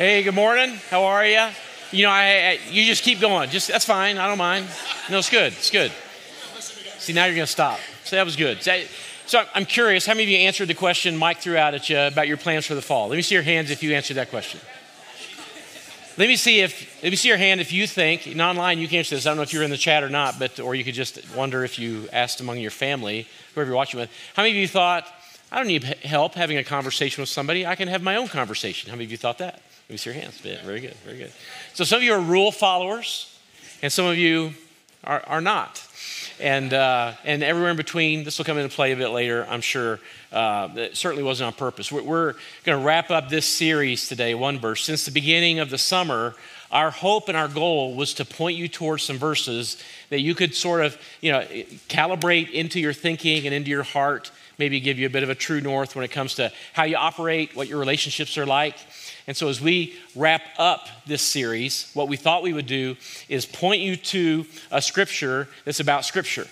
Hey, good morning. How are you? You know, you just keep going. That's fine. I don't mind. No, it's good. It's good. See, now you're going to stop. So that was good. So I'm curious, how many of you answered the question Mike threw out at you about your plans for the fall? Let me see your hands if you answered that question. Let me see your hand if you think, and online you can answer this. I don't know if you're in the chat or not, or you could just wonder if you asked among your family, whoever you're watching with. How many of you thought, I don't need help having a conversation with somebody. I can have my own conversation. How many of you thought that? Let me see your hands. Yeah, very good, very good. So some of you are rule followers, and some of you are not. And everywhere in between, this will come into play a bit later, I'm sure. It certainly wasn't on purpose. We're going to wrap up this series today, one verse. Since the beginning of the summer, our hope and our goal was to point you towards some verses that you could sort of, calibrate into your thinking and into your heart, maybe give you a bit of a true north when it comes to how you operate, what your relationships are like. And so as we wrap up this series, what we thought we would do is point you to a scripture that's about scripture.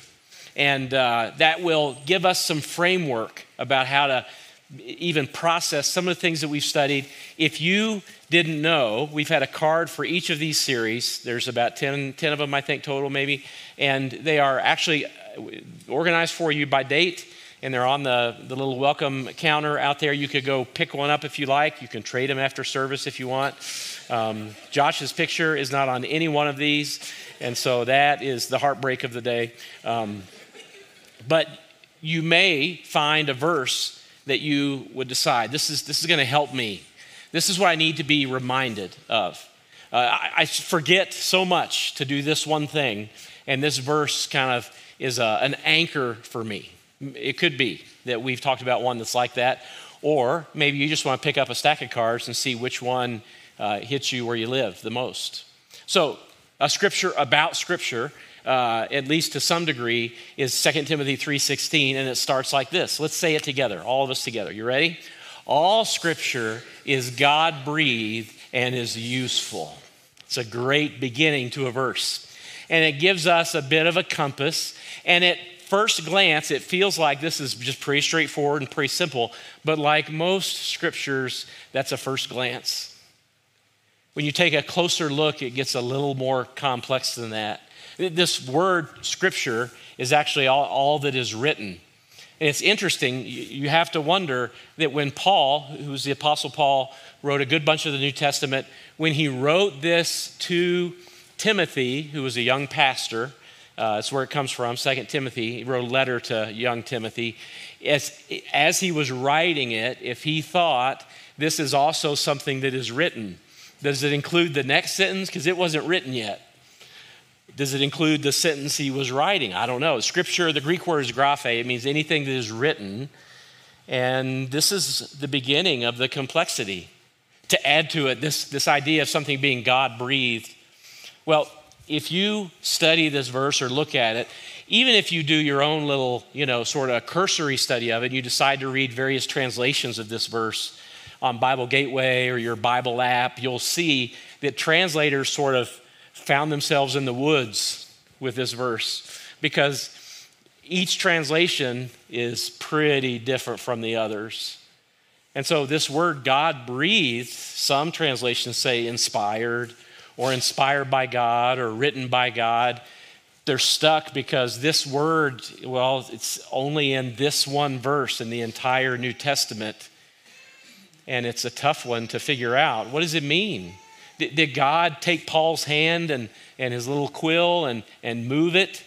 And that will give us some framework about how to even process some of the things that we've studied. If you didn't know, we've had a card for each of these series. There's about 10 of them, I think, total maybe. And they are actually organized for you by date. And they're on the little welcome counter out there. You could go pick one up if you like. You can trade them after service if you want. Josh's picture is not on any one of these. And so that is the heartbreak of the day. But you may find a verse that you would decide, this is going to help me. This is what I need to be reminded of. I forget so much to do this one thing. And this verse kind of is an anchor for me. It could be that we've talked about one that's like that, or maybe you just want to pick up a stack of cards and see which one hits you where you live the most. So a scripture about scripture, at least to some degree, is 2 Timothy 3:16, and it starts like this. Let's say it together, all of us together. You ready? All scripture is God-breathed and is useful. It's a great beginning to a verse, and it gives us a bit of a compass, and it first glance, it feels like this is just pretty straightforward and pretty simple, but like most scriptures, that's a first glance. When you take a closer look, it gets a little more complex than that. This word scripture is actually all that is written. And it's interesting, you have to wonder that when Paul, who's the Apostle Paul, wrote a good bunch of the New Testament, when he wrote this to Timothy, who was a young pastor, that's where it comes from, 2 Timothy. He wrote a letter to young Timothy. As he was writing it, if he thought, this is also something that is written, does it include the next sentence? Because it wasn't written yet. Does it include the sentence he was writing? I don't know. Scripture, the Greek word is graphe. It means anything that is written. And this is the beginning of the complexity. To add to it, this idea of something being God-breathed. Well, if you study this verse or look at it, even if you do your own little, sort of cursory study of it, you decide to read various translations of this verse on Bible Gateway or your Bible app, you'll see that translators sort of found themselves in the woods with this verse because each translation is pretty different from the others. And so this word God-breathed, some translations say inspired, or inspired by God, or written by God. They're stuck because this word, it's only in this one verse in the entire New Testament, and it's a tough one to figure out. What does it mean? Did God take Paul's hand and his little quill and move it?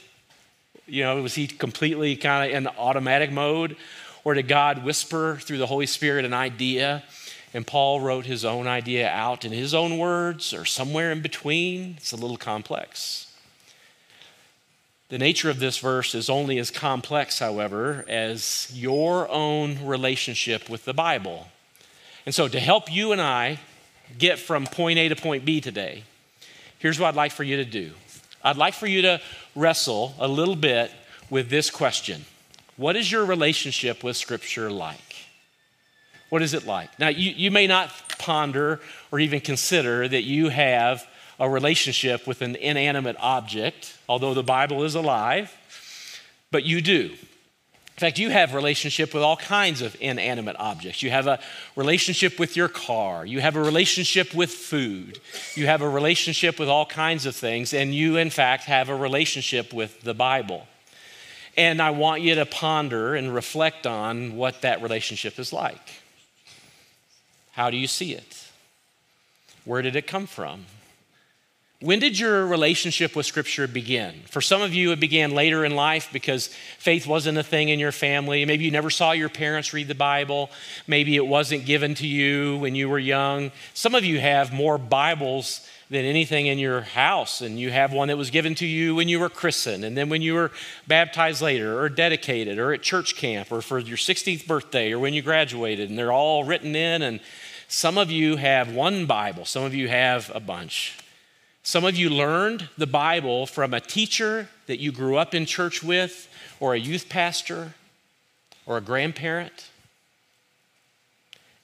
Was he completely kind of in automatic mode? Or did God whisper through the Holy Spirit an idea? And Paul wrote his own idea out in his own words or somewhere in between. It's a little complex. The nature of this verse is only as complex, however, as your own relationship with the Bible. And so to help you and I get from point A to point B today, here's what I'd like for you to do. I'd like for you to wrestle a little bit with this question. What is your relationship with Scripture like? What is it like? Now, you may not ponder or even consider that you have a relationship with an inanimate object, although the Bible is alive, but you do. In fact, you have relationship with all kinds of inanimate objects. You have a relationship with your car. You have a relationship with food. You have a relationship with all kinds of things. And you, in fact, have a relationship with the Bible. And I want you to ponder and reflect on what that relationship is like. How do you see it? Where did it come from? When did your relationship with Scripture begin? For some of you, it began later in life because faith wasn't a thing in your family. Maybe you never saw your parents read the Bible. Maybe it wasn't given to you when you were young. Some of you have more Bibles than anything in your house, and you have one that was given to you when you were christened, and then when you were baptized later, or dedicated, or at church camp, or for your 16th birthday, or when you graduated, and they're all written in. And some of you have one Bible. Some of you have a bunch. Some of you learned the Bible from a teacher that you grew up in church with, or a youth pastor, or a grandparent,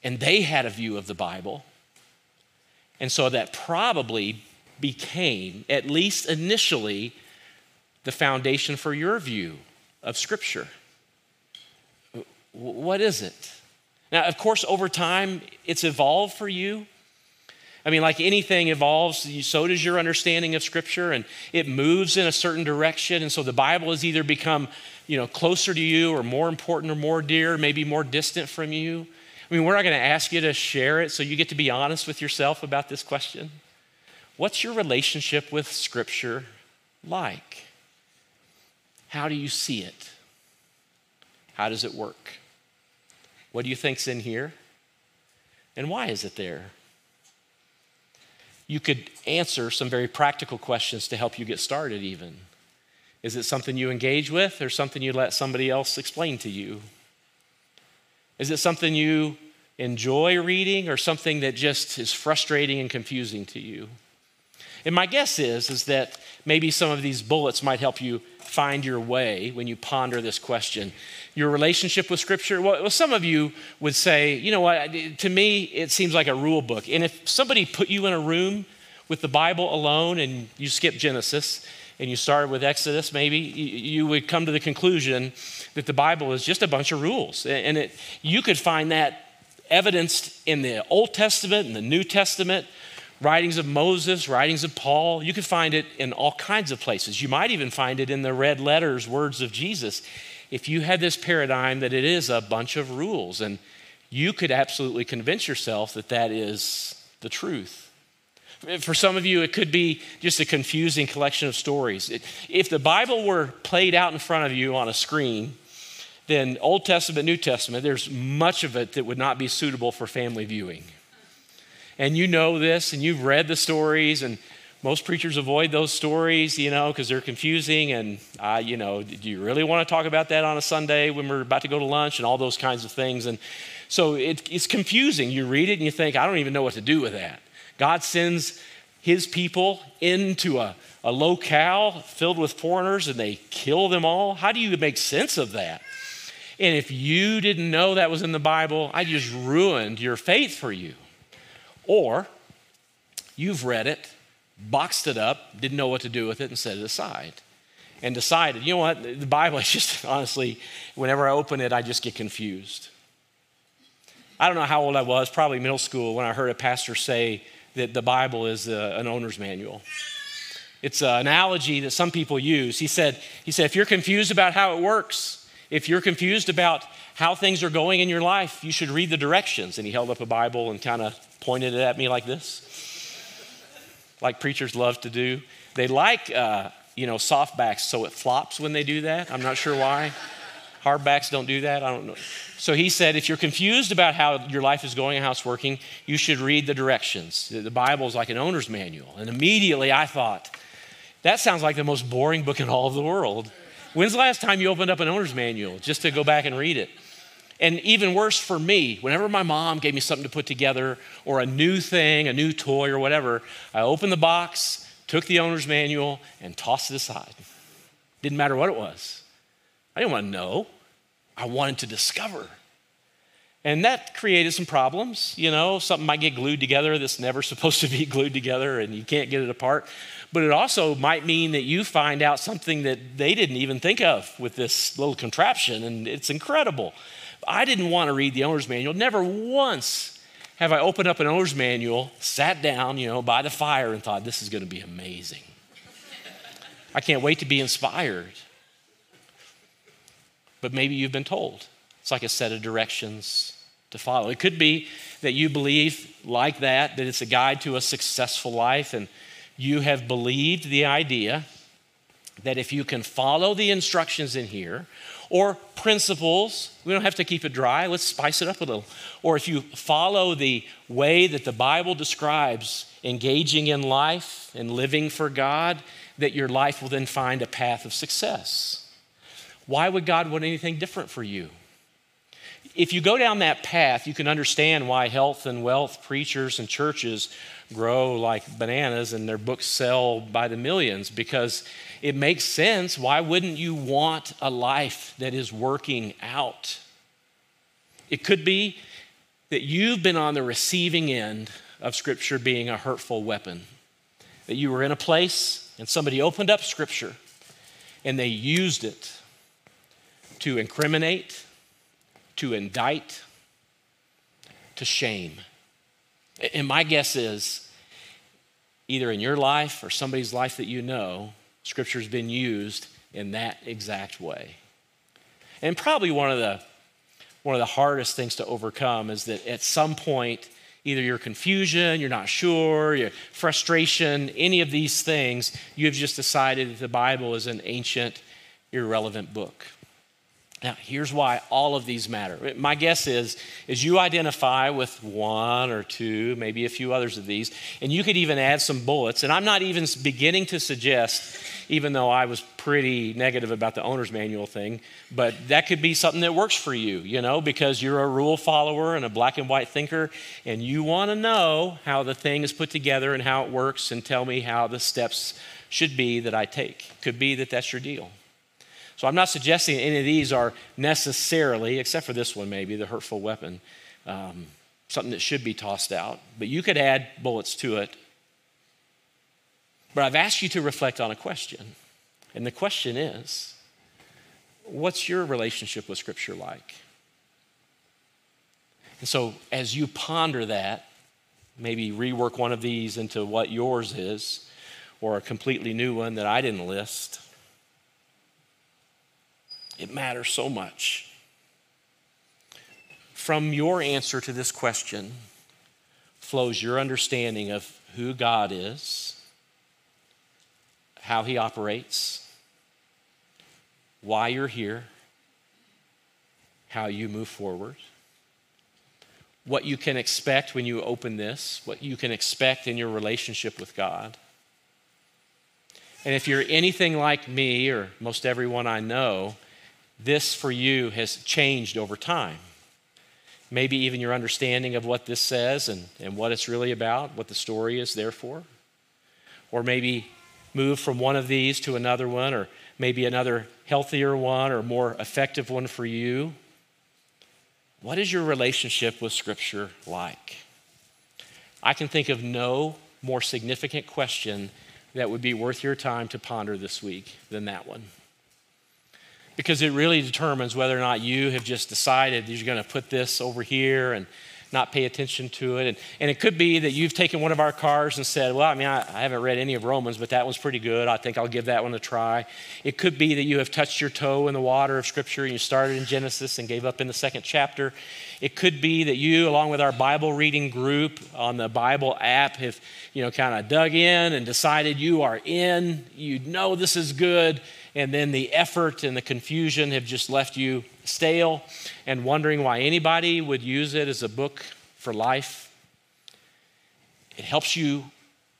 and they had a view of the Bible. And so that probably became, at least initially, the foundation for your view of Scripture. What is it? Now, of course, over time, it's evolved for you. I mean, like anything evolves, so does your understanding of Scripture, and it moves in a certain direction. And so the Bible has either become, closer to you, or more important, or more dear, maybe more distant from you. I mean, we're not going to ask you to share it, so you get to be honest with yourself about this question. What's your relationship with Scripture like? How do you see it? How does it work? What do you think's in here? And why is it there? You could answer some very practical questions to help you get started even. Is it something you engage with, or something you let somebody else explain to you? Is it something you enjoy reading, or something that just is frustrating and confusing to you? And my guess is that maybe some of these bullets might help you find your way when you ponder this question. Your relationship with Scripture, well, some of you would say, you know what, to me, it seems like a rule book. And if somebody put you in a room with the Bible alone and you skip Genesis and you started with Exodus, maybe you would come to the conclusion that the Bible is just a bunch of rules. And you could find that evidenced in the Old Testament and the New Testament, writings of Moses, writings of Paul. You could find it in all kinds of places. You might even find it in the red letters, words of Jesus. If you had this paradigm that it is a bunch of rules, and you could absolutely convince yourself that that is the truth. For some of you, it could be just a confusing collection of stories. If the Bible were played out in front of you on a screen, then Old Testament, New Testament, there's much of it that would not be suitable for family viewing. And you know this, and you've read the stories, and most preachers avoid those stories, because they're confusing, and, do you really want to talk about that on a Sunday when we're about to go to lunch, and all those kinds of things? And so it's confusing. You read it, and you think, I don't even know what to do with that. God sends his people into a locale filled with foreigners, and they kill them all. How do you make sense of that? And if you didn't know that was in the Bible, I just ruined your faith for you. Or you've read it, boxed it up, didn't know what to do with it, and set it aside. And decided, you know what, the Bible is just, honestly, whenever I open it, I just get confused. I don't know how old I was, probably middle school, when I heard a pastor say that the Bible is an owner's manual. It's an analogy that some people use. He said, if you're confused about how it works, if you're confused about how things are going in your life, you should read the directions. And he held up a Bible and kind of pointed it at me like this, like preachers love to do. They like, softbacks, so it flops when they do that. I'm not sure why. Hardbacks don't do that. I don't know. So he said, if you're confused about how your life is going and how it's working, you should read the directions. The Bible is like an owner's manual. And immediately I thought, that sounds like the most boring book in all of the world. When's the last time you opened up an owner's manual just to go back and read it? And even worse for me, whenever my mom gave me something to put together, or a new thing, a new toy or whatever, I opened the box, took the owner's manual, and tossed it aside. Didn't matter what it was. I didn't want to know. I wanted to discover. And that created some problems, you know, something might get glued together that's never supposed to be glued together and you can't get it apart. But it also might mean that you find out something that they didn't even think of with this little contraption, and it's incredible. I didn't want to read the owner's manual. Never once have I opened up an owner's manual, sat down, you know, by the fire and thought, this is going to be amazing. I can't wait to be inspired. But maybe you've been told. It's like a set of directions to follow. It could be that you believe like that it's a guide to a successful life, and you have believed the idea that if you can follow the instructions in here, or principles, we don't have to keep it dry, let's spice it up a little. Or if you follow the way that the Bible describes engaging in life and living for God, that your life will then find a path of success. Why would God want anything different for you? If you go down that path, you can understand why health and wealth preachers and churches grow like bananas and their books sell by the millions, because it makes sense. Why wouldn't you want a life that is working out? It could be that you've been on the receiving end of Scripture being a hurtful weapon, that you were in a place and somebody opened up Scripture and they used it to incriminate, to indict, to shame. And my guess is, either in your life or somebody's life that you know, Scripture's been used in that exact way. And probably one of the hardest things to overcome is that at some point, either your confusion, you're not sure, your frustration, any of these things, you've just decided that the Bible is an ancient, irrelevant book. Now, here's why all of these matter. My guess is you identify with one or two, maybe a few others of these, and you could even add some bullets. And I'm not even beginning to suggest, even though I was pretty negative about the owner's manual thing, but that could be something that works for you, you know, because you're a rule follower and a black and white thinker, and you want to know how the thing is put together and how it works, and tell me how the steps should be that I take. Could be that that's your deal. So I'm not suggesting any of these are necessarily, except for this one maybe, the hurtful weapon, something that should be tossed out. But you could add bullets to it. But I've asked you to reflect on a question. And the question is, what's your relationship with Scripture like? And so as you ponder that, maybe rework one of these into what yours is, or a completely new one that I didn't list. It matters so much. From your answer to this question flows your understanding of who God is, how He operates, why you're here, how you move forward, what you can expect when you open this, what you can expect in your relationship with God. And if you're anything like me or most everyone I know, this for you has changed over time. Maybe even your understanding of what this says and what it's really about, what the story is there for. Or maybe move from one of these to another one, or maybe another healthier one or more effective one for you. What is your relationship with Scripture like? I can think of no more significant question that would be worth your time to ponder this week than that one. Because it really determines whether or not you have just decided you're going to put this over here and not pay attention to it. And it could be that you've taken one of our cards and said, well, I mean, I haven't read any of Romans, but that one's pretty good. I think I'll give that one a try. It could be that you have touched your toe in the water of Scripture and you started in Genesis and gave up in the second chapter. It could be that you, along with our Bible reading group on the Bible app, have, you know, kind of dug in and decided you are in, you know this is good, and then the effort and the confusion have just left you stale and wondering why anybody would use it as a book for life. It helps you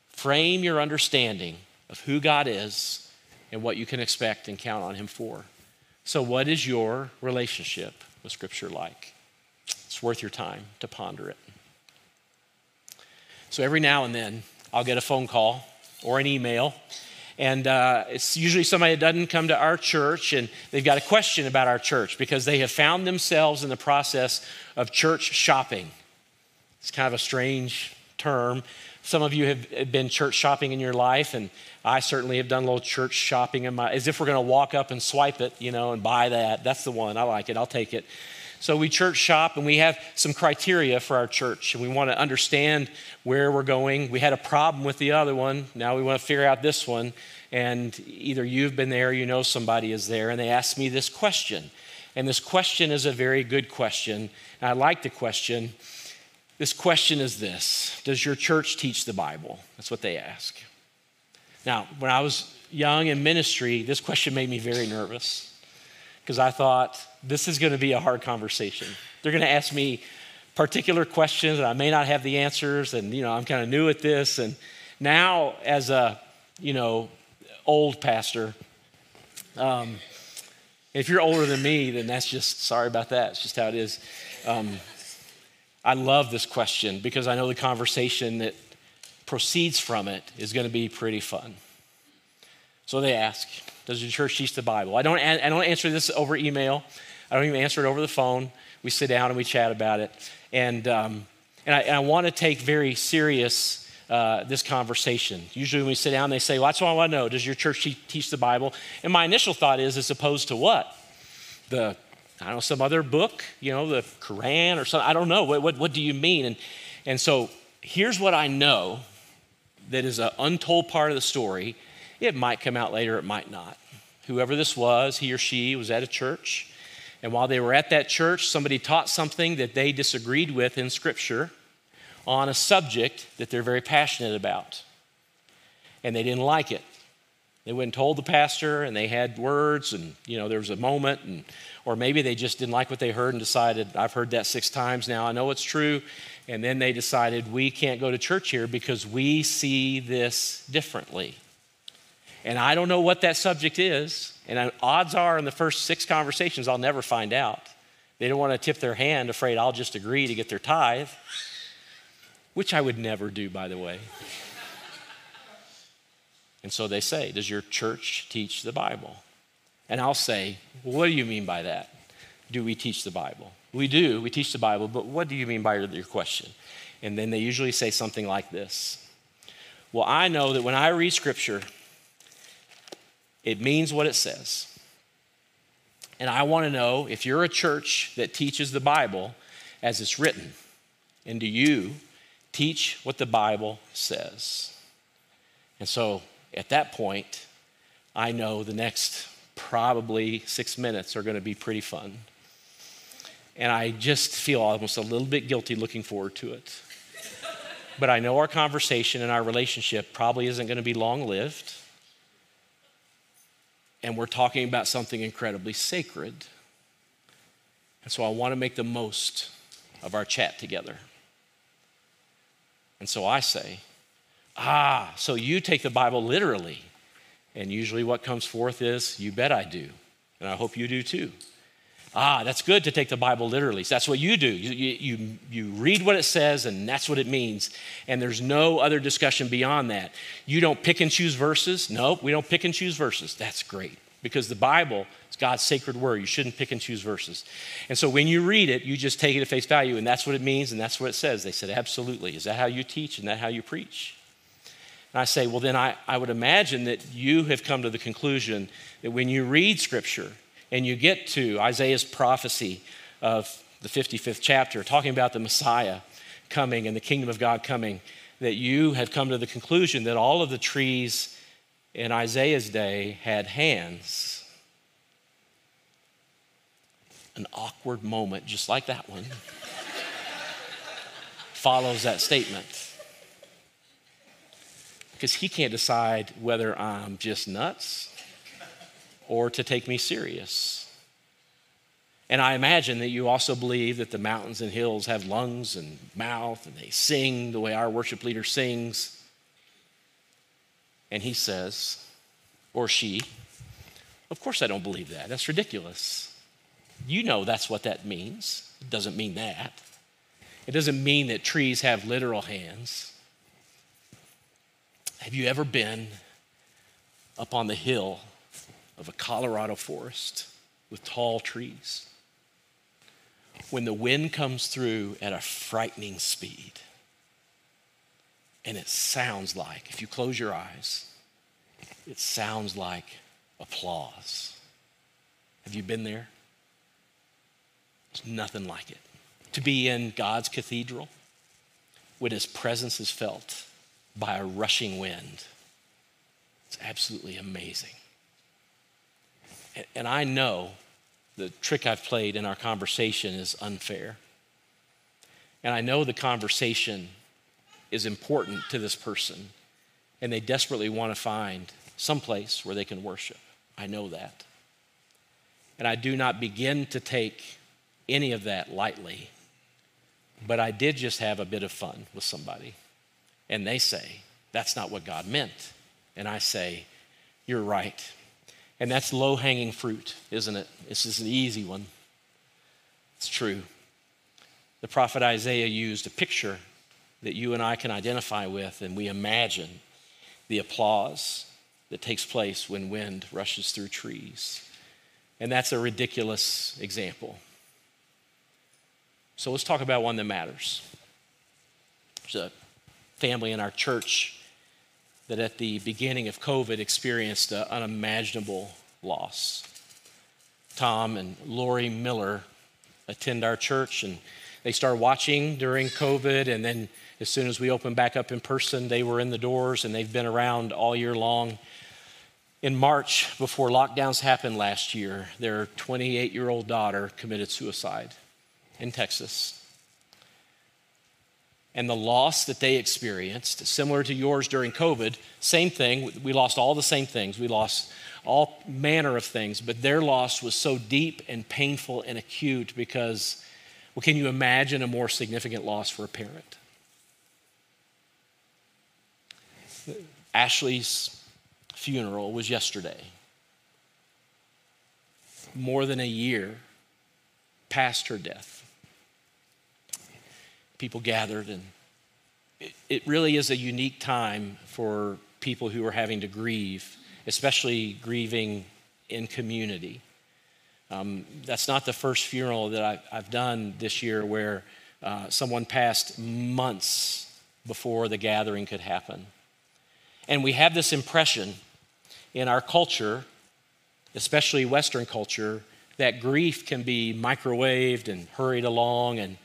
frame your understanding of who God is and what you can expect and count on Him for. So what is your relationship with Scripture like? It's worth your time to ponder it. So every now and then I'll get a phone call or an email And it's usually somebody that doesn't come to our church and they've got a question about our church because they have found themselves in the process of church shopping. It's kind of a strange term. Some of you have been church shopping in your life, and I certainly have done a little church shopping in my, as if we're going to walk up and swipe it, you know, and buy that. That's the one. I like it. I'll take it. So we church shop, and we have some criteria for our church, and we want to understand where we're going. We had a problem with the other one. Now we want to figure out this one, and either you've been there or you know somebody is there, and they asked me this question, and this question is a very good question. I like the question. This question is this: does your church teach the Bible? That's what they ask. Now, when I was young in ministry, this question made me very nervous because I thought, this is going to be a hard conversation. They're going to ask me particular questions and I may not have the answers, and you know, I'm kind of new at this. And now as a, you know, old pastor, if you're older than me, then that's just, sorry about that. It's just how it is. I love this question because I know the conversation that proceeds from it is going to be pretty fun. So they ask, does your church teach the Bible? I don't answer this over email. I don't even answer it over the phone. We sit down and we chat about it. And I want to take very serious this conversation. Usually when we sit down, they say, well, that's what I want to know. Does your church teach the Bible? And my initial thought is, as opposed to what? The, I don't know, some other book, you know, the Quran or something. I don't know. What do you mean? And so here's what I know that is an untold part of the story. It might come out later. It might not. Whoever this was, he or she was at a church. And while they were at that church, somebody taught something that they disagreed with in Scripture on a subject that they're very passionate about. And they didn't like it. They went and told the pastor, and they had words, and you know, there was a moment, and or maybe they just didn't like what they heard and decided, I've heard that 6 times now, I know it's true. And then they decided, we can't go to church here because we see this differently. And I don't know what that subject is, and odds are in the first 6 conversations, I'll never find out. They don't want to tip their hand, afraid I'll just agree to get their tithe, which I would never do, by the way. And so they say, does your church teach the Bible? And I'll say, well, what do you mean by that? Do we teach the Bible? We do, we teach the Bible, but what do you mean by your question? And then they usually say something like this. Well, I know that when I read Scripture, it means what it says. And I want to know if you're a church that teaches the Bible as it's written. And do you teach what the Bible says? And so at that point, I know the next probably 6 minutes are going to be pretty fun. And I just feel almost a little bit guilty looking forward to it. But I know our conversation and our relationship probably isn't going to be long-lived. And we're talking about something incredibly sacred. And so I want to make the most of our chat together. And so I say, so you take the Bible literally. And usually what comes forth is, you bet I do. And I hope you do too. That's good to take the Bible literally. So that's what you do. You read what it says, and that's what it means. And there's no other discussion beyond that. You don't pick and choose verses. Nope, we don't pick and choose verses. That's great. Because the Bible is God's sacred word. You shouldn't pick and choose verses. And so when you read it, you just take it at face value. And that's what it means, and that's what it says. They said, absolutely. Is that how you teach? And that how you preach? And I say, well, then I would imagine that you have come to the conclusion that when you read Scripture and you get to Isaiah's prophecy of the 55th chapter, talking about the Messiah coming and the kingdom of God coming, that you have come to the conclusion that all of the trees in Isaiah's day had hands. An awkward moment, just like that one, follows that statement. Because he can't decide whether I'm just nuts or to take me serious. And I imagine that you also believe that the mountains and hills have lungs and mouth, and they sing the way our worship leader sings. And he says, or she, of course I don't believe that. That's ridiculous. You know that's what that means. It doesn't mean that. It doesn't mean that trees have literal hands. Have you ever been up on the hill of a Colorado forest with tall trees. When the wind comes through at a frightening speed, and it sounds like, if you close your eyes, it sounds like applause. Have you been there? There's nothing like it. To be in God's cathedral when his presence is felt by a rushing wind, it's absolutely amazing. And I know the trick I've played in our conversation is unfair. And I know the conversation is important to this person, and they desperately want to find some place where they can worship. I know that. And I do not begin to take any of that lightly, but I did just have a bit of fun with somebody. And they say, that's not what God meant. And I say, you're right. And that's low-hanging fruit, isn't it? This is an easy one. It's true. The prophet Isaiah used a picture that you and I can identify with, and we imagine the applause that takes place when wind rushes through trees. And that's a ridiculous example. So let's talk about one that matters. There's a family in our church that at the beginning of COVID experienced an unimaginable loss. Tom and Lori Miller attend our church, and they started watching during COVID, and then as soon as we opened back up in person, they were in the doors, and they've been around all year long. In March, before lockdowns happened last year, their 28-year-old daughter committed suicide in Texas. And the loss that they experienced, similar to yours during COVID, same thing. We lost all the same things. We lost all manner of things, but their loss was so deep and painful and acute because, well, can you imagine a more significant loss for a parent? Ashley's funeral was yesterday. More than a year past her death. People gathered, and it really is a unique time for people who are having to grieve, especially grieving in community. That's not the first funeral that I've done this year where someone passed months before the gathering could happen. And we have this impression in our culture, especially Western culture, that grief can be microwaved and hurried along. And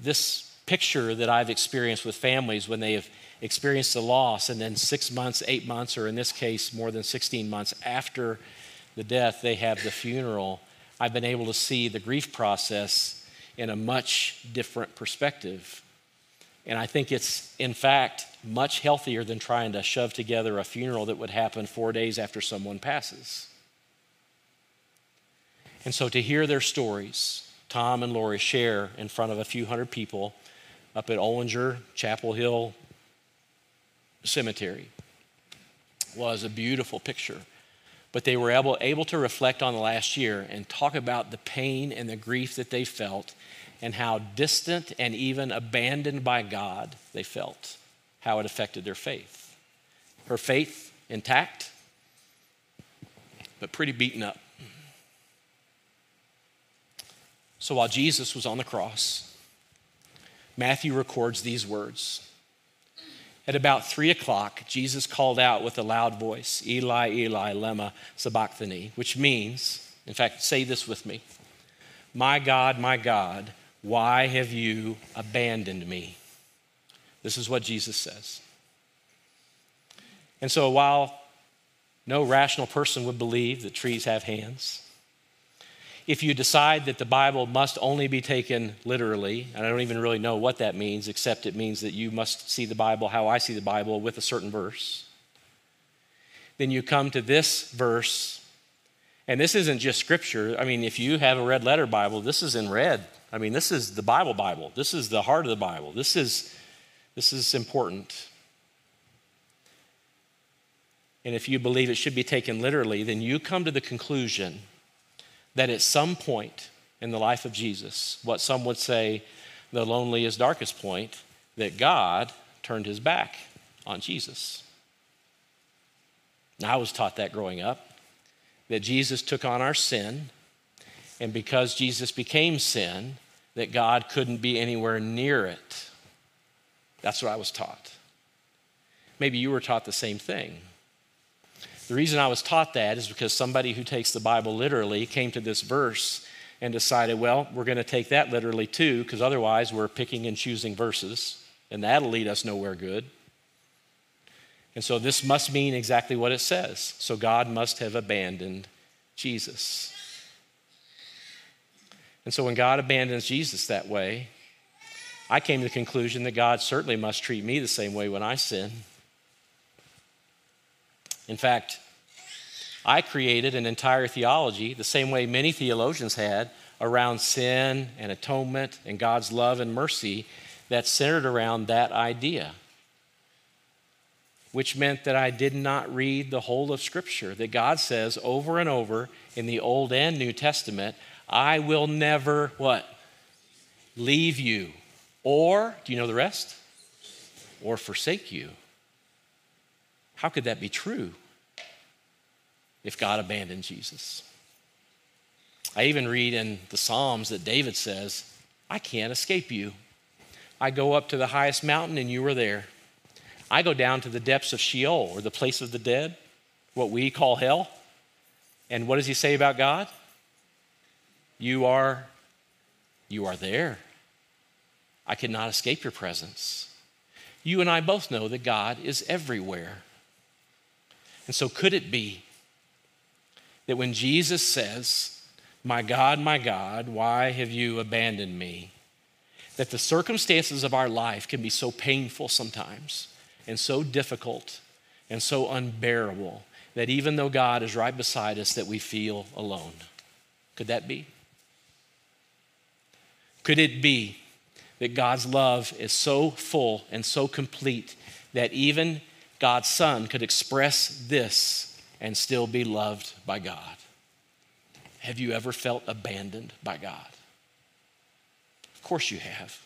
this picture that I've experienced with families when they have experienced the loss, and then 6 months, 8 months, or in this case, more than 16 months after the death, they have the funeral. I've been able to see the grief process in a much different perspective. And I think it's, in fact, much healthier than trying to shove together a funeral that would happen 4 days after someone passes. And so to hear their stories, Tom and Lori share in front of a few hundred people up at Ollinger Chapel Hill Cemetery, was a beautiful picture. But they were able to reflect on the last year and talk about the pain and the grief that they felt and how distant and even abandoned by God they felt, how it affected their faith. Her faith intact, but pretty beaten up. So while Jesus was on the cross, Matthew records these words. At about 3:00, Jesus called out with a loud voice, "Eli, Eli, lema sabachthani," which means, in fact, say this with me, my God, why have you abandoned me?" This is what Jesus says. And so while no rational person would believe that trees have hands, if you decide that the Bible must only be taken literally, and I don't even really know what that means, except it means that you must see the Bible how I see the Bible, with a certain verse, then you come to this verse, and this isn't just scripture. I mean, if you have a red letter Bible, this is in red. I mean, this is the Bible. This is the heart of the Bible. This is important. And if you believe it should be taken literally, then you come to the conclusion that at some point in the life of Jesus, what some would say the loneliest, darkest point, that God turned his back on Jesus. I was taught that growing up, that Jesus took on our sin, and because Jesus became sin, that God couldn't be anywhere near it. That's what I was taught. Maybe you were taught the same thing. The reason I was taught that is because somebody who takes the Bible literally came to this verse and decided, well, we're going to take that literally too, because otherwise we're picking and choosing verses, and that'll lead us nowhere good. And so this must mean exactly what it says. So God must have abandoned Jesus. And so when God abandons Jesus that way, I came to the conclusion that God certainly must treat me the same way when I sin. In fact, I created an entire theology, the same way many theologians had, around sin and atonement and God's love and mercy, that's centered around that idea, which meant that I did not read the whole of Scripture, that God says over and over in the Old and New Testament, I will never, what? Leave you, or, do you know the rest? Or forsake you. How could that be true if God abandoned Jesus? I even read in the Psalms that David says, I can't escape you. I go up to the highest mountain and you are there. I go down to the depths of Sheol, or the place of the dead, what we call hell. And what does he say about God? You are there. I cannot escape your presence. You and I both know that God is everywhere. And so could it be that when Jesus says, my God, why have you abandoned me? That the circumstances of our life can be so painful sometimes, and so difficult and so unbearable, that even though God is right beside us, that we feel alone. Could that be? Could it be that God's love is so full and so complete that even God's Son could express this and still be loved by God? Have you ever felt abandoned by God? Of course you have.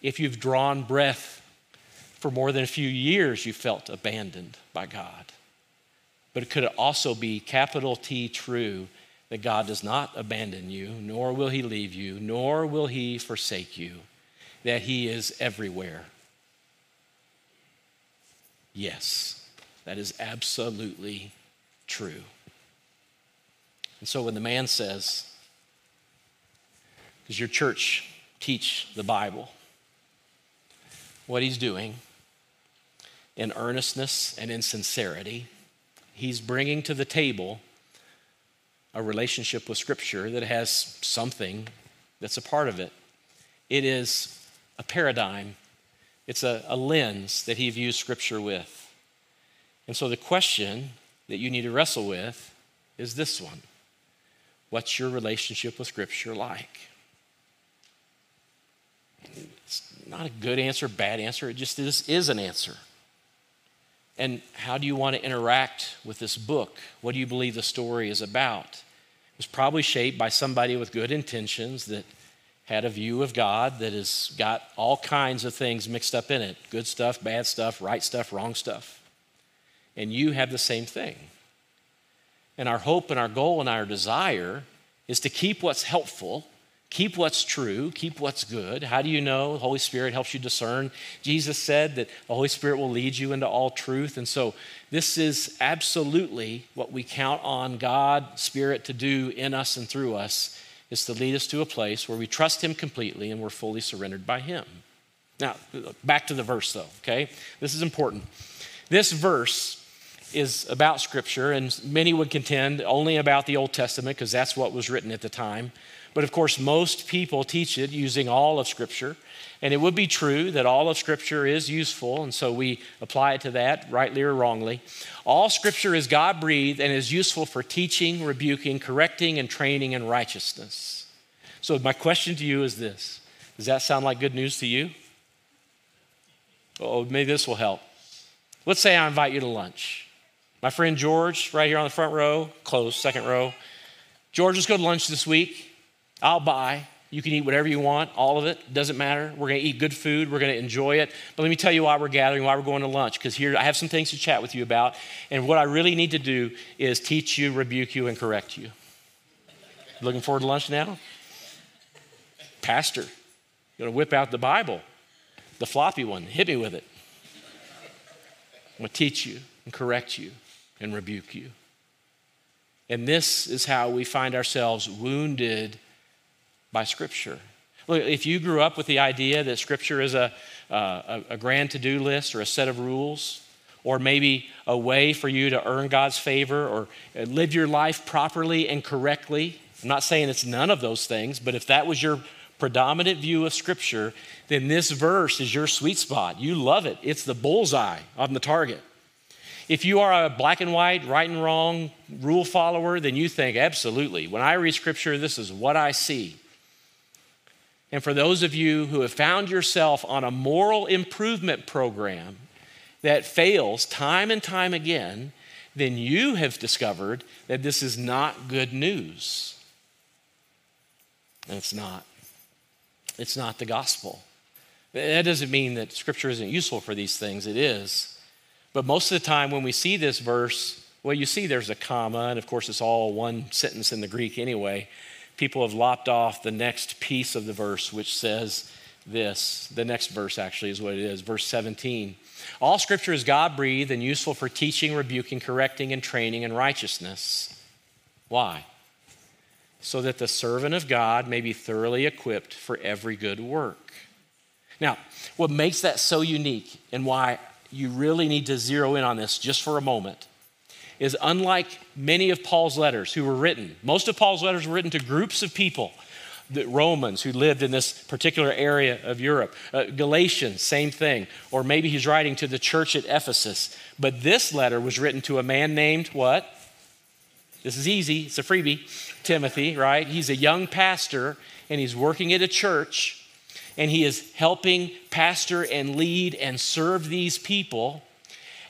If you've drawn breath for more than a few years, you felt abandoned by God. But could it also be, capital T, true, that God does not abandon you, nor will he leave you, nor will he forsake you, that he is everywhere? Yes, that is absolutely true. And so when the man says, does your church teach the Bible? What he's doing, in earnestness and in sincerity, he's bringing to the table a relationship with Scripture that has something that's a part of it. It is a paradigm. It's a lens that he views Scripture with. And so the question that you need to wrestle with is this one. What's your relationship with Scripture like? It's not a good answer, bad answer. It just is an answer. And how do you want to interact with this book? What do you believe the story is about? It was probably shaped by somebody with good intentions that had a view of God that has got all kinds of things mixed up in it. Good stuff, bad stuff, right stuff, wrong stuff. And you have the same thing. And our hope and our goal and our desire is to keep what's helpful, keep what's true, keep what's good. How do you know? The Holy Spirit helps you discern. Jesus said that the Holy Spirit will lead you into all truth. And so this is absolutely what we count on God's Spirit to do in us and through us, is to lead us to a place where we trust him completely and we're fully surrendered by him. Now, back to the verse though, okay? This is important. This verse is about Scripture, and many would contend only about the Old Testament because that's what was written at the time. But of course, most people teach it using all of Scripture. And it would be true that all of Scripture is useful, and so we apply it to that, rightly or wrongly. All Scripture is God-breathed and is useful for teaching, rebuking, correcting, and training in righteousness. So my question to you is this. Does that sound like good news to you? Oh, maybe this will help. Let's say I invite you to lunch. My friend George, right here on the front row, close, second row. George, let's go to lunch this week. I'll buy. You can eat whatever you want, all of it, doesn't matter. We're gonna eat good food, we're gonna enjoy it. But let me tell you why we're gathering, why we're going to lunch, because here I have some things to chat with you about. And what I really need to do is teach you, rebuke you, and correct you. Looking forward to lunch now? Pastor, gonna whip out the Bible, the floppy one, hit me with it. I'm gonna teach you and correct you and rebuke you. And this is how we find ourselves wounded by Scripture. Look, if you grew up with the idea that Scripture is a grand to-do list or a set of rules, or maybe a way for you to earn God's favor or live your life properly and correctly, I'm not saying it's none of those things, but if that was your predominant view of Scripture, then this verse is your sweet spot. You love it. It's the bullseye on the target. If you are a black and white, right and wrong rule follower, then you think, absolutely, when I read Scripture, this is what I see. And for those of you who have found yourself on a moral improvement program that fails time and time again, then you have discovered that this is not good news. And it's not. It's not the gospel. That doesn't mean that Scripture isn't useful for these things. It is. But most of the time when we see this verse, well, you see there's a comma, and of course it's all one sentence in the Greek anyway. People have lopped off the next piece of the verse, which says this. The next verse actually is what it is, verse 17. All Scripture is God-breathed and useful for teaching, rebuking, correcting, and training in righteousness. Why? So that the servant of God may be thoroughly equipped for every good work. Now, what makes that so unique and why you really need to zero in on this just for a moment is unlike many of Paul's letters who were written, most of Paul's letters were written to groups of people, the Romans who lived in this particular area of Europe, Galatians, same thing, or maybe he's writing to the church at Ephesus. But this letter was written to a man named what? This is easy, it's a freebie, Timothy, right? He's a young pastor and he's working at a church and he is helping pastor and lead and serve these people.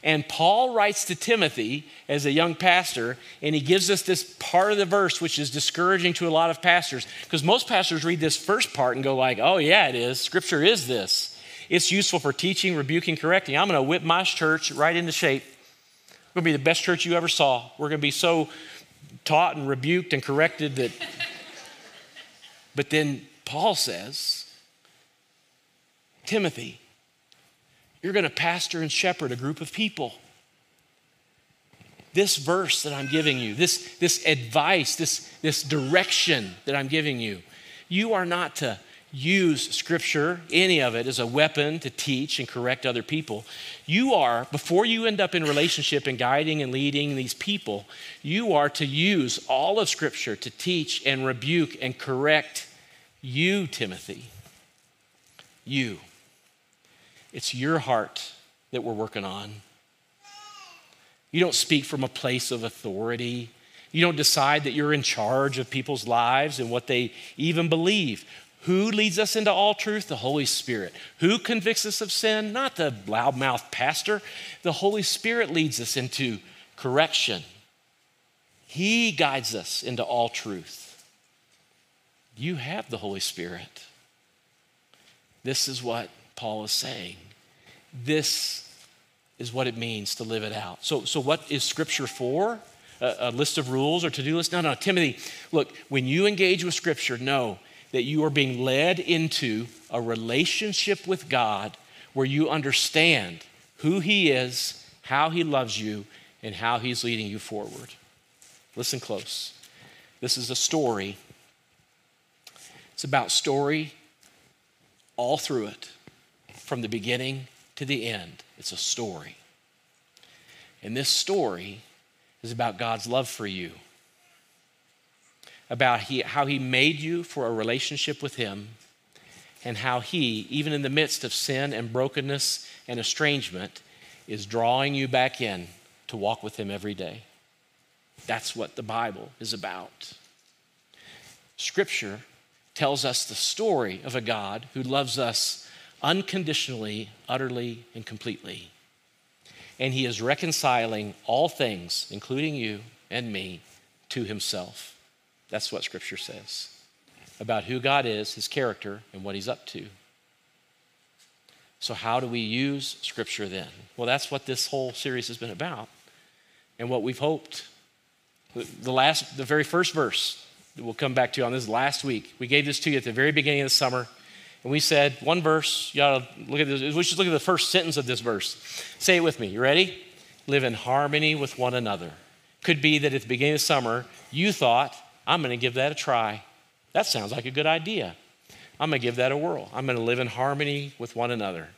And Paul writes to Timothy as a young pastor, and he gives us this part of the verse, which is discouraging to a lot of pastors, because most pastors read this first part and go like, oh yeah, it is. Scripture is this. It's useful for teaching, rebuking, correcting. I'm going to whip my church right into shape. We're going to be the best church you ever saw. We're going to be so taught and rebuked and corrected that. But then Paul says, Timothy, you're going to pastor and shepherd a group of people. This verse that I'm giving you, this advice, this direction that I'm giving you, you are not to use Scripture, any of it, as a weapon to teach and correct other people. You are, before you end up in relationship and guiding and leading these people, you are to use all of Scripture to teach and rebuke and correct you, Timothy. You. It's your heart that we're working on. You don't speak from a place of authority. You don't decide that you're in charge of people's lives and what they even believe. Who leads us into all truth? The Holy Spirit. Who convicts us of sin? Not the loudmouth pastor. The Holy Spirit leads us into correction. He guides us into all truth. You have the Holy Spirit. This is what Paul is saying. This is what it means to live it out. So what is Scripture for? A list of rules or to-do list? No, Timothy, look, when you engage with Scripture, know that you are being led into a relationship with God where you understand who He is, how He loves you, and how He's leading you forward. Listen close. This is a story. It's about story all through it. From the beginning to the end, it's a story. And this story is about God's love for you, about how He made you for a relationship with Him, and how He, even in the midst of sin and brokenness and estrangement, is drawing you back in to walk with Him every day. That's what the Bible is about. Scripture tells us the story of a God who loves us unconditionally, utterly, and completely. And He is reconciling all things, including you and me, to Himself. That's what Scripture says. about who God is, his character, and what he's up to. So how do we use Scripture then? Well, that's what this whole series has been about and what we've hoped. The very first verse that we'll come back to on this last week, we gave this to you at the very beginning of the summer, and we said one verse, you ought to look at this. We should look at the first sentence of this verse. Say it with me. You ready? Live in harmony with one another. Could be that at the beginning of summer, you thought, I'm going to give that a try. That sounds like a good idea. I'm going to give that a whirl. I'm going to live in harmony with one another.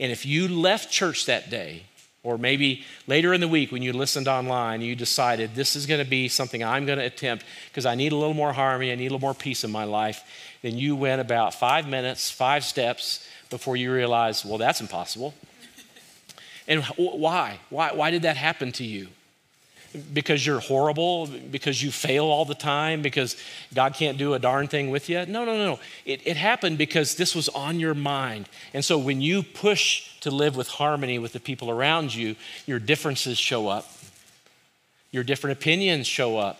And if you left church that day, or maybe later in the week when you listened online, you decided this is going to be something I'm going to attempt because I need a little more harmony, I need a little more peace in my life, then you went about 5 minutes, 5 steps before you realized, well, that's impossible. And why? Why did that happen to you? Because you're horrible, because you fail all the time, because God can't do a darn thing with you? No. It happened because this was on your mind. And so when you push to live with harmony with the people around you, your differences show up. Your different opinions show up.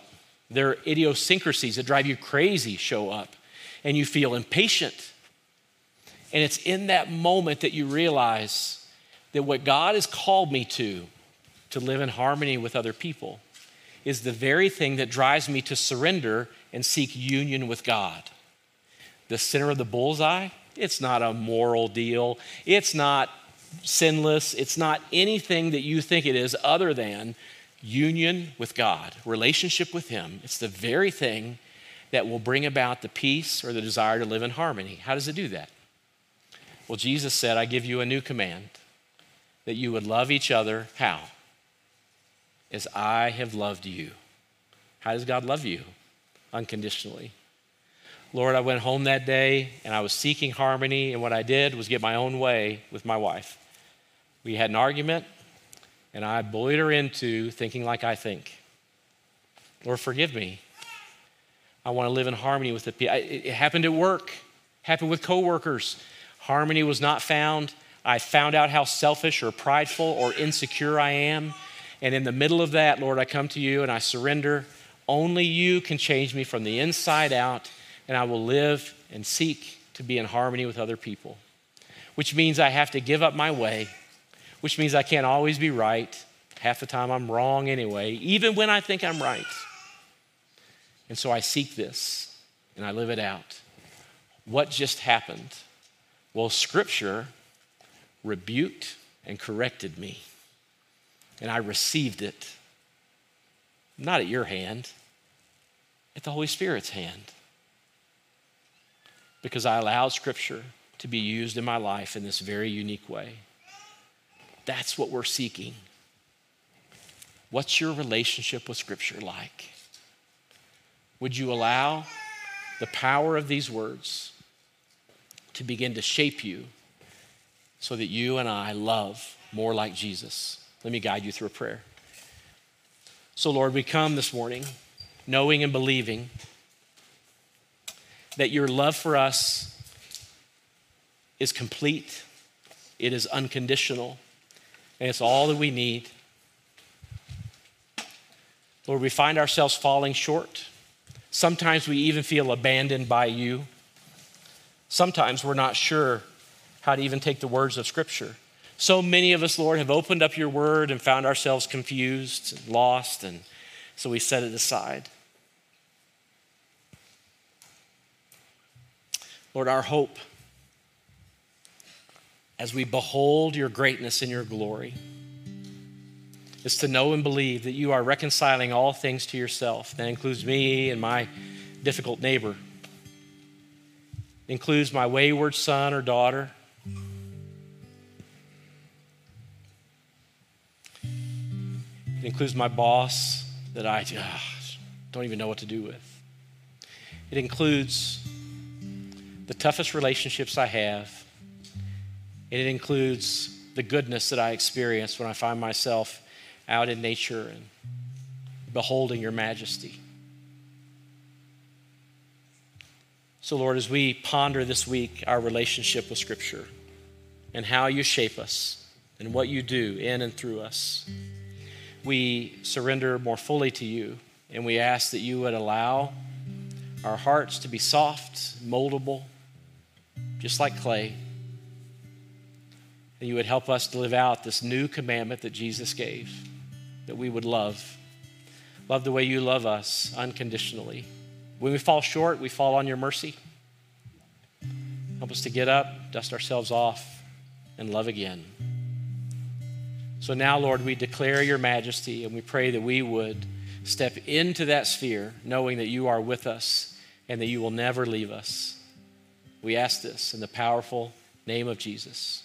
Their idiosyncrasies that drive you crazy show up. And you feel impatient. And it's in that moment that you realize that what God has called me to live in harmony with other people is the very thing that drives me to surrender and seek union with God. The center of the bullseye, it's not a moral deal. It's not sinless. It's not anything that you think it is other than union with God, relationship with Him. It's the very thing that will bring about the peace or the desire to live in harmony. How does it do that? Well, Jesus said, I give you a new command, that you would love each other. How? As I have loved you. How does God love you? Unconditionally. Lord, I went home that day and I was seeking harmony, and what I did was get my own way with my wife. We had an argument and I bullied her into thinking like I think. Lord, forgive me. I want to live in harmony with the people. It happened at work, happened with coworkers. Harmony was not found. I found out how selfish or prideful or insecure I am. And in the middle of that, Lord, I come to you and I surrender. Only you can change me from the inside out, and I will live and seek to be in harmony with other people, which means I have to give up my way, which means I can't always be right. Half the time I'm wrong anyway, even when I think I'm right. And so I seek this and I live it out. What just happened? Well, Scripture rebuked and corrected me. And I received it, not at your hand, at the Holy Spirit's hand. Because I allowed Scripture to be used in my life in this very unique way. That's what we're seeking. What's your relationship with Scripture like? Would you allow the power of these words to begin to shape you so that you and I love more like Jesus? Let me guide you through a prayer. So, Lord, we come this morning knowing and believing that your love for us is complete, it is unconditional, and it's all that we need. Lord, we find ourselves falling short. Sometimes we even feel abandoned by you. Sometimes we're not sure how to even take the words of Scripture. So many of us, Lord, have opened up your word and found ourselves confused and lost, and so we set it aside. Lord, our hope, as we behold your greatness and your glory, is to know and believe that you are reconciling all things to yourself. That includes me and my difficult neighbor. It includes my wayward son or daughter. It includes my boss that I don't even know what to do with. It includes the toughest relationships I have. And it includes the goodness that I experience when I find myself out in nature and beholding your majesty. So, Lord, as we ponder this week our relationship with Scripture and how you shape us and what you do in and through us, we surrender more fully to you, and we ask that you would allow our hearts to be soft, moldable, just like clay. And you would help us to live out this new commandment that Jesus gave, that we would love. Love the way you love us unconditionally. When we fall short, we fall on your mercy. Help us to get up, dust ourselves off, and love again. So now, Lord, we declare your majesty, and we pray that we would step into that sphere knowing that you are with us and that you will never leave us. We ask this in the powerful name of Jesus.